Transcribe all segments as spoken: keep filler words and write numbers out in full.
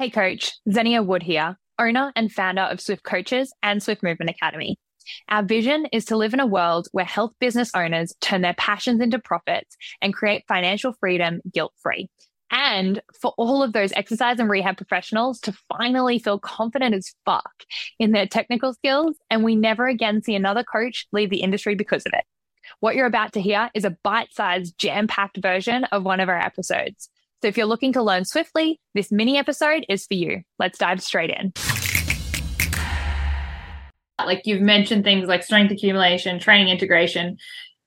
Hey Coach, Zenia Wood here, owner and founder of Swift Coaches and Swift Movement Academy. Our vision is to live in a world where health business owners turn their passions into profits and create financial freedom guilt-free. And for all of those exercise and rehab professionals to finally feel confident as fuck in their technical skills, and we never again see another coach leave the industry because of it. What you're about to hear is a bite-sized, jam-packed version of one of our episodes. So if you're looking to learn swiftly, this mini episode is for you. Let's dive straight in. Like you've mentioned things like strength accumulation, training integration.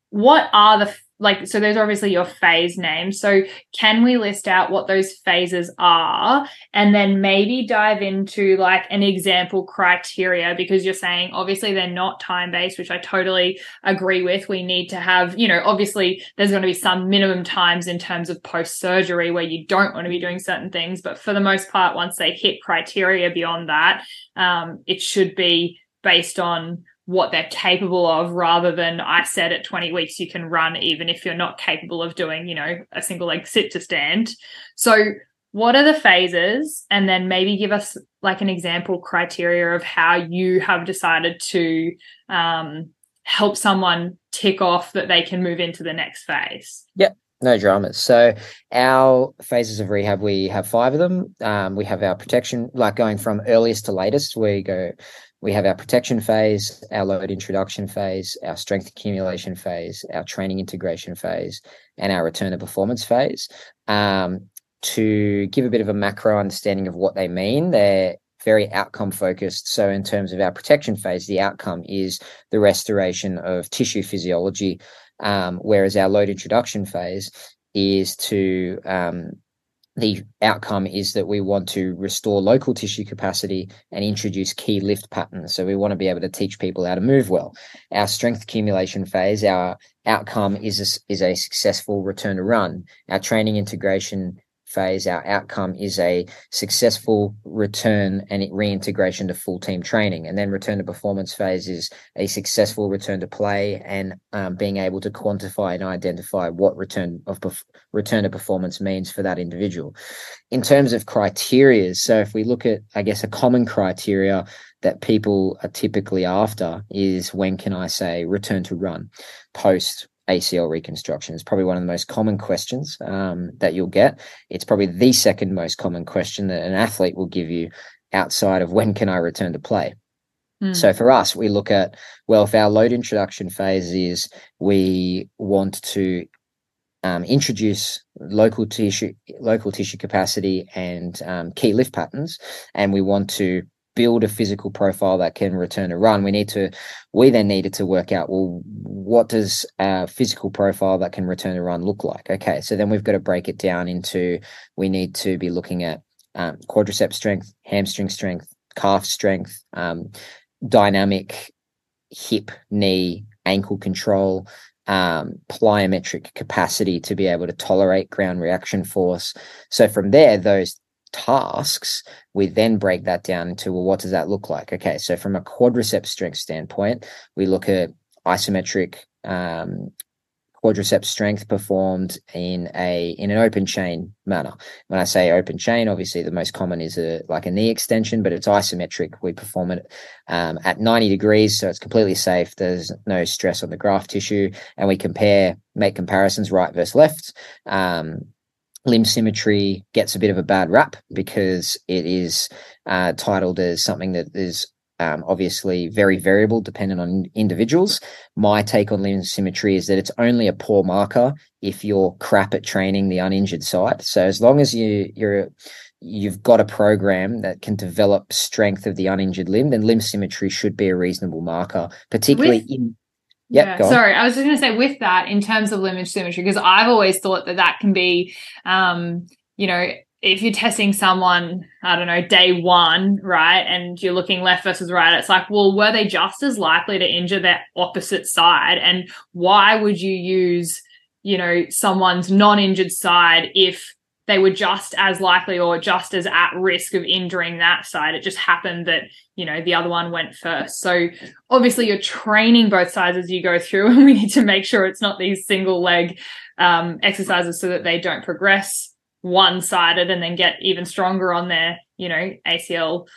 What are the, like, so those are obviously your phase names. So can we list out what those phases are and then maybe dive into like an example criteria, because you're saying obviously they're not time-based, which I totally agree with. We need to have, you know, obviously there's going to be some minimum times in terms of post-surgery where you don't want to be doing certain things. But for the most part, once they hit criteria beyond that, um, it should be based on what they're capable of, rather than I said at twenty weeks you can run even if you're not capable of doing, you know, a single leg sit to stand. So what are the phases? And then maybe give us like an example criteria of how you have decided to um, help someone tick off that they can move into the next phase. Yep. No dramas. So our phases of rehab, we have five of them. Um, we have our protection, like going from earliest to latest, we go, we have our protection phase, our load introduction phase, our strength accumulation phase, our training integration phase, and our return to performance phase. Um, to give a bit of a macro understanding of what they mean, they're very outcome focused. So in terms of our protection phase, the outcome is the restoration of tissue physiology. Um, whereas our load introduction phase is to, um, the outcome is that we want to restore local tissue capacity and introduce key lift patterns. So we want to be able to teach people how to move well. Our strength accumulation phase, our outcome is a, is a successful return to run. Our training integration phase, our outcome is a successful return and reintegration to full team training. And then return to performance phase is a successful return to play and um, being able to quantify and identify what return of perf- return to performance means for that individual. In terms of criteria, so if we look at, I guess, a common criteria that people are typically after is, when can I say return to run post A C L reconstruction? Is probably one of the most common questions um, that you'll get. It's probably the second most common question that an athlete will give you outside of when can I return to play? Mm. So for us, we look at, well, if our load introduction phase is we want to um, introduce local tissue, local tissue capacity and um, key lift patterns, and we want to build a physical profile that can return a run, we need to, we then needed to work out, well, what does a physical profile that can return a run look like? Okay. So then we've got to break it down into, we need to be looking at um, quadricep strength, hamstring strength, calf strength, um, dynamic hip, knee, ankle control, um, plyometric capacity to be able to tolerate ground reaction force. So from there, those tasks, we then break that down into, well, what does that look like? Okay, so from a quadricep strength standpoint, we look at isometric um, quadricep strength performed in a in an open chain manner. When I say open chain, obviously the most common is a like a knee extension, but it's isometric. We perform it um, at ninety degrees, so it's completely safe. There's no stress on the graft tissue, and we compare, make comparisons right versus left. Um, Limb symmetry gets a bit of a bad rap because it is uh, titled as something that is um, obviously very variable dependent on individuals. My take on limb symmetry is that it's only a poor marker if you're crap at training the uninjured side. So as long as you, you're, you've got a program that can develop strength of the uninjured limb, then limb symmetry should be a reasonable marker, particularly With- in... Yep, yeah, sorry. I was just going to say with that, in terms of limb symmetry, because I've always thought that that can be, um, you know, if you're testing someone, I don't know, day one, right, and you're looking left versus right, it's like, well, were they just as likely to injure their opposite side? And why would you use, you know, someone's non-injured side if they were just as likely or just as at risk of injuring that side? It just happened that, you know, the other one went first. So obviously you're training both sides as you go through, and we need to make sure it's not these single leg um, exercises so that they don't progress one-sided and then get even stronger on their, you know, A C L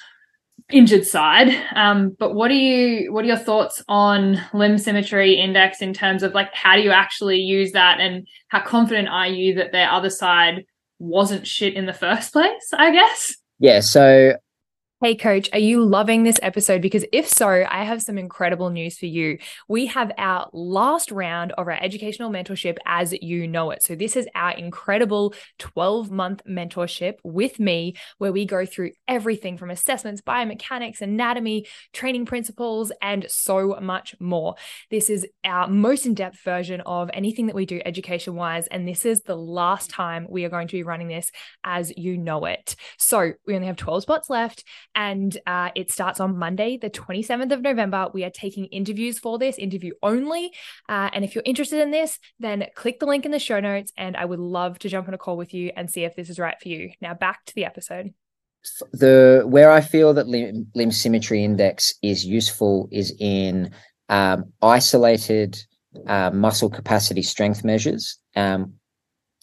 injured side. Um, but what are you, what are your thoughts on limb symmetry index in terms of like, how do you actually use that, and how confident are you that their other side wasn't shit in the first place, I guess? Yeah. So, hey, Coach, are you loving this episode? Because if so, I have some incredible news for you. We have our last round of our educational mentorship as you know it. So this is our incredible twelve-month mentorship with me, where we go through everything from assessments, biomechanics, anatomy, training principles, and so much more. This is our most in-depth version of anything that we do education-wise, and this is the last time we are going to be running this as you know it. So we only have twelve spots left. And uh, it starts on Monday, the twenty-seventh of November. We are taking interviews for this, interview only. Uh, and if you're interested in this, then click the link in the show notes, and I would love to jump on a call with you and see if this is right for you. Now back to the episode. The where I feel that limb, limb symmetry index is useful is in um, isolated uh, muscle capacity strength measures, um,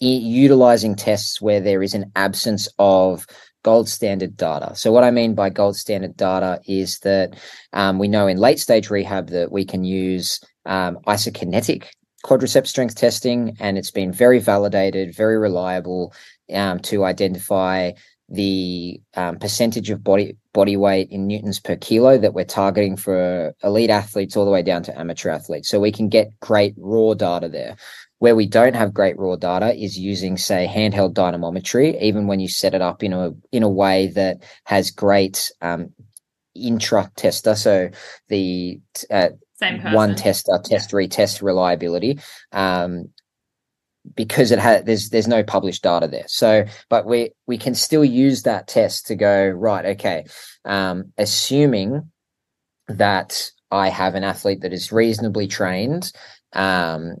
e- utilizing tests where there is an absence of gold standard data. So what I mean by gold standard data is that um, we know in late stage rehab that we can use um, isokinetic quadriceps strength testing, and it's been very validated, very reliable um, to identify the um, percentage of body body weight in newtons per kilo that we're targeting for elite athletes all the way down to amateur athletes. So we can get great raw data there. Where we don't have great raw data is using, say, handheld dynamometry, even when you set it up in a in a way that has great um, intra-tester, so the uh, one tester, test, yeah. retest reliability, um, because it has there's there's no published data there. So, but we we can still use that test to go, right, okay, um, assuming that I have an athlete that is reasonably trained, um,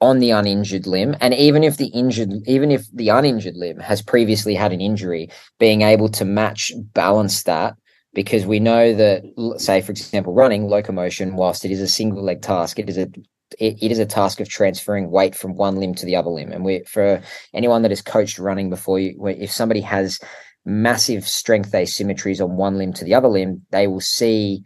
on the uninjured limb, and even if the injured, even if the uninjured limb has previously had an injury, being able to match balance that, because we know that, say, for example, running, locomotion, whilst it is a single leg task, it is a it, it is a task of transferring weight from one limb to the other limb. And we, for anyone that has coached running before, you, if somebody has massive strength asymmetries on one limb to the other limb, they will see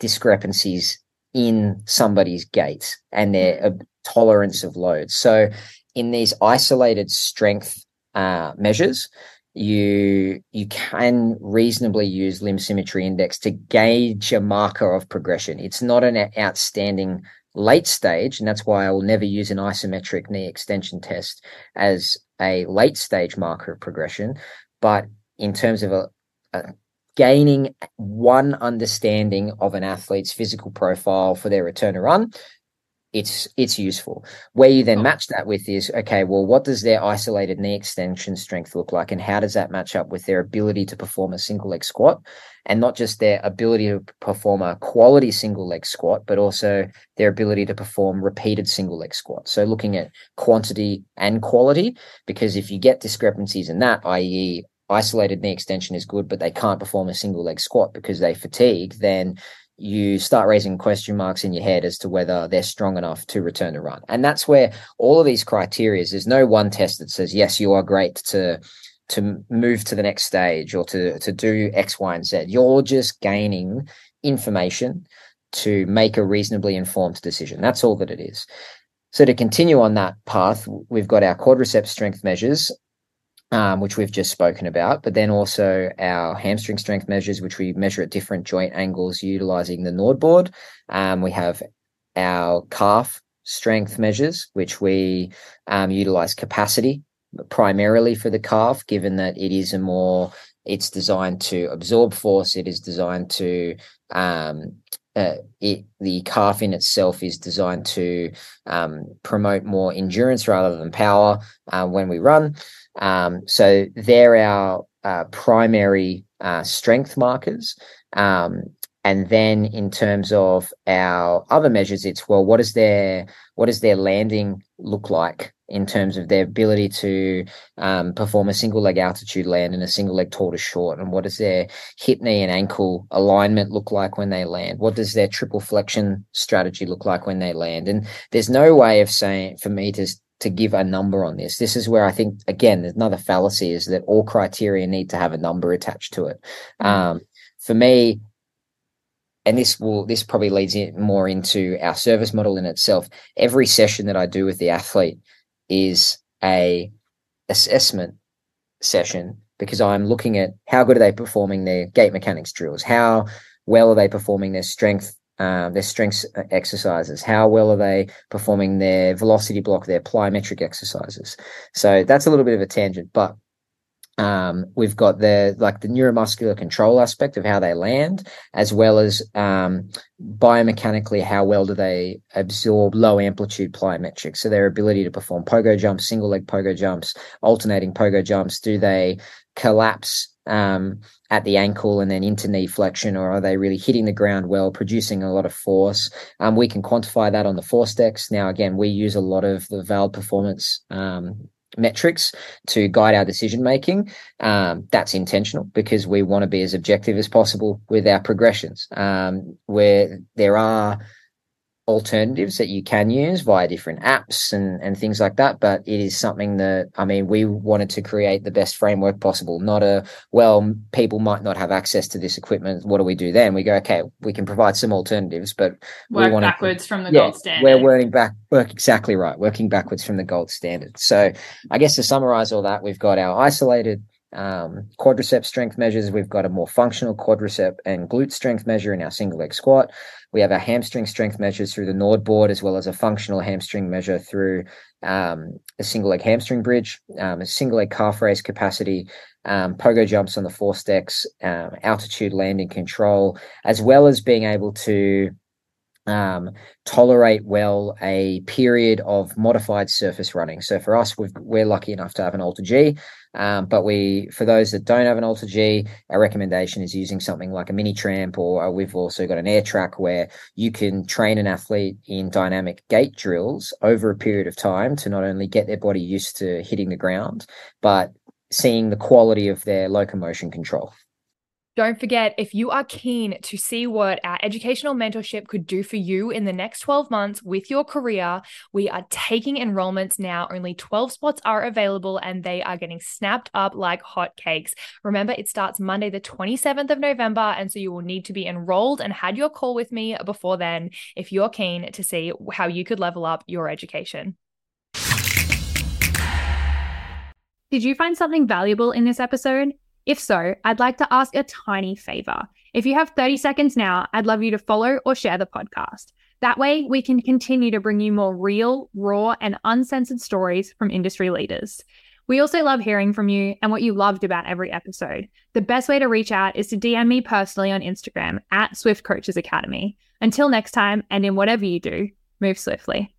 discrepancies in somebody's gait and their tolerance of load. So in these isolated strength uh, measures, you you can reasonably use limb symmetry index to gauge a marker of progression. It's not an outstanding late stage, and that's why I will never use an isometric knee extension test as a late stage marker of progression. But in terms of a, a gaining one understanding of an athlete's physical profile for their return to run, it's it's useful. Where you then match that with is, okay, well, what does their isolated knee extension strength look like, and how does that match up with their ability to perform a single leg squat, and not just their ability to perform a quality single leg squat, but also their ability to perform repeated single leg squats. So looking at quantity and quality, because if you get discrepancies in that, that is isolated knee extension is good, but they can't perform a single leg squat because they fatigue, then you start raising question marks in your head as to whether they're strong enough to return to run. And that's where all of these criteria, there's no one test that says, yes, you are great to to move to the next stage or to, to do X, Y, and Z. You're just gaining information to make a reasonably informed decision. That's all that it is. So to continue on that path, we've got our quadriceps strength measures, Um, which we've just spoken about, but then also our hamstring strength measures, which we measure at different joint angles utilizing the Nord board. Um, we have our calf strength measures, which we um, utilize capacity primarily for the calf, given that it is a more, it's designed to absorb force. It is designed to, um, uh, it, the calf in itself is designed to um, promote more endurance rather than power uh, when we run. Um, so they're our uh, primary uh, strength markers. Um, and then in terms of our other measures, it's, well, what is their, what does their landing look like in terms of their ability to um, perform a single leg altitude land and a single leg tall to short? And what does their hip, knee and ankle alignment look like when they land? What does their triple flexion strategy look like when they land? And there's no way of saying for me to to give a number on this. This is where I think, again, there's another fallacy, is that all criteria need to have a number attached to it. Um, for me, and this will this probably leads in more into our service model in itself, every session that I do with the athlete is a assessment session, because I'm looking at how good are they performing their gait mechanics drills, how well are they performing their strength Uh, their strength exercises, how well are they performing their velocity block, their plyometric exercises. So that's a little bit of a tangent, but um, we've got the like the neuromuscular control aspect of how they land, as well as um, biomechanically, how well do they absorb low amplitude plyometrics. So their ability to perform pogo jumps, single leg pogo jumps, alternating pogo jumps, do they collapse um at the ankle and then into knee flexion, or are they really hitting the ground well, producing a lot of force? Um we can quantify that on the Force Decks. Now again, we use a lot of the valid performance um metrics to guide our decision making. Um that's intentional, because we want to be as objective as possible with our progressions, um where there are alternatives that you can use via different apps and, and things like that. But it is something that, I mean, we wanted to create the best framework possible, not a, well, people might not have access to this equipment, what do we do then? We go, okay, we can provide some alternatives, but work we want backwards to, from the yeah, gold standard. We're working back, work exactly right, working backwards from the gold standard. So I guess to summarize all that, we've got our isolated um quadricep strength measures, we've got a more functional quadricep and glute strength measure in our single leg squat, we have our hamstring strength measures through the Nord board, as well as a functional hamstring measure through um a single leg hamstring bridge, um, a single leg calf raise capacity, um pogo jumps on the Force Decks, um, altitude landing control, as well as being able to um tolerate well a period of modified surface running. So for us, we've, we're lucky enough to have an Alter G, um, but we for those that don't have an Alter G, our recommendation is using something like a mini tramp, or uh, we've also got an air track where you can train an athlete in dynamic gait drills over a period of time to not only get their body used to hitting the ground, but seeing the quality of their locomotion control. Don't forget, if you are keen to see what our educational mentorship could do for you in the next twelve months with your career, we are taking enrollments now. Only twelve spots are available and they are getting snapped up like hotcakes. Remember, it starts Monday, the twenty-seventh of November. And so you will need to be enrolled and had your call with me before then if you're keen to see how you could level up your education. Did you find something valuable in this episode? If so, I'd like to ask a tiny favor. If you have thirty seconds now, I'd love you to follow or share the podcast. That way, we can continue to bring you more real, raw, and uncensored stories from industry leaders. We also love hearing from you and what you loved about every episode. The best way to reach out is to D M me personally on Instagram at Swift Coaches Academy. Until next time, and in whatever you do, move swiftly.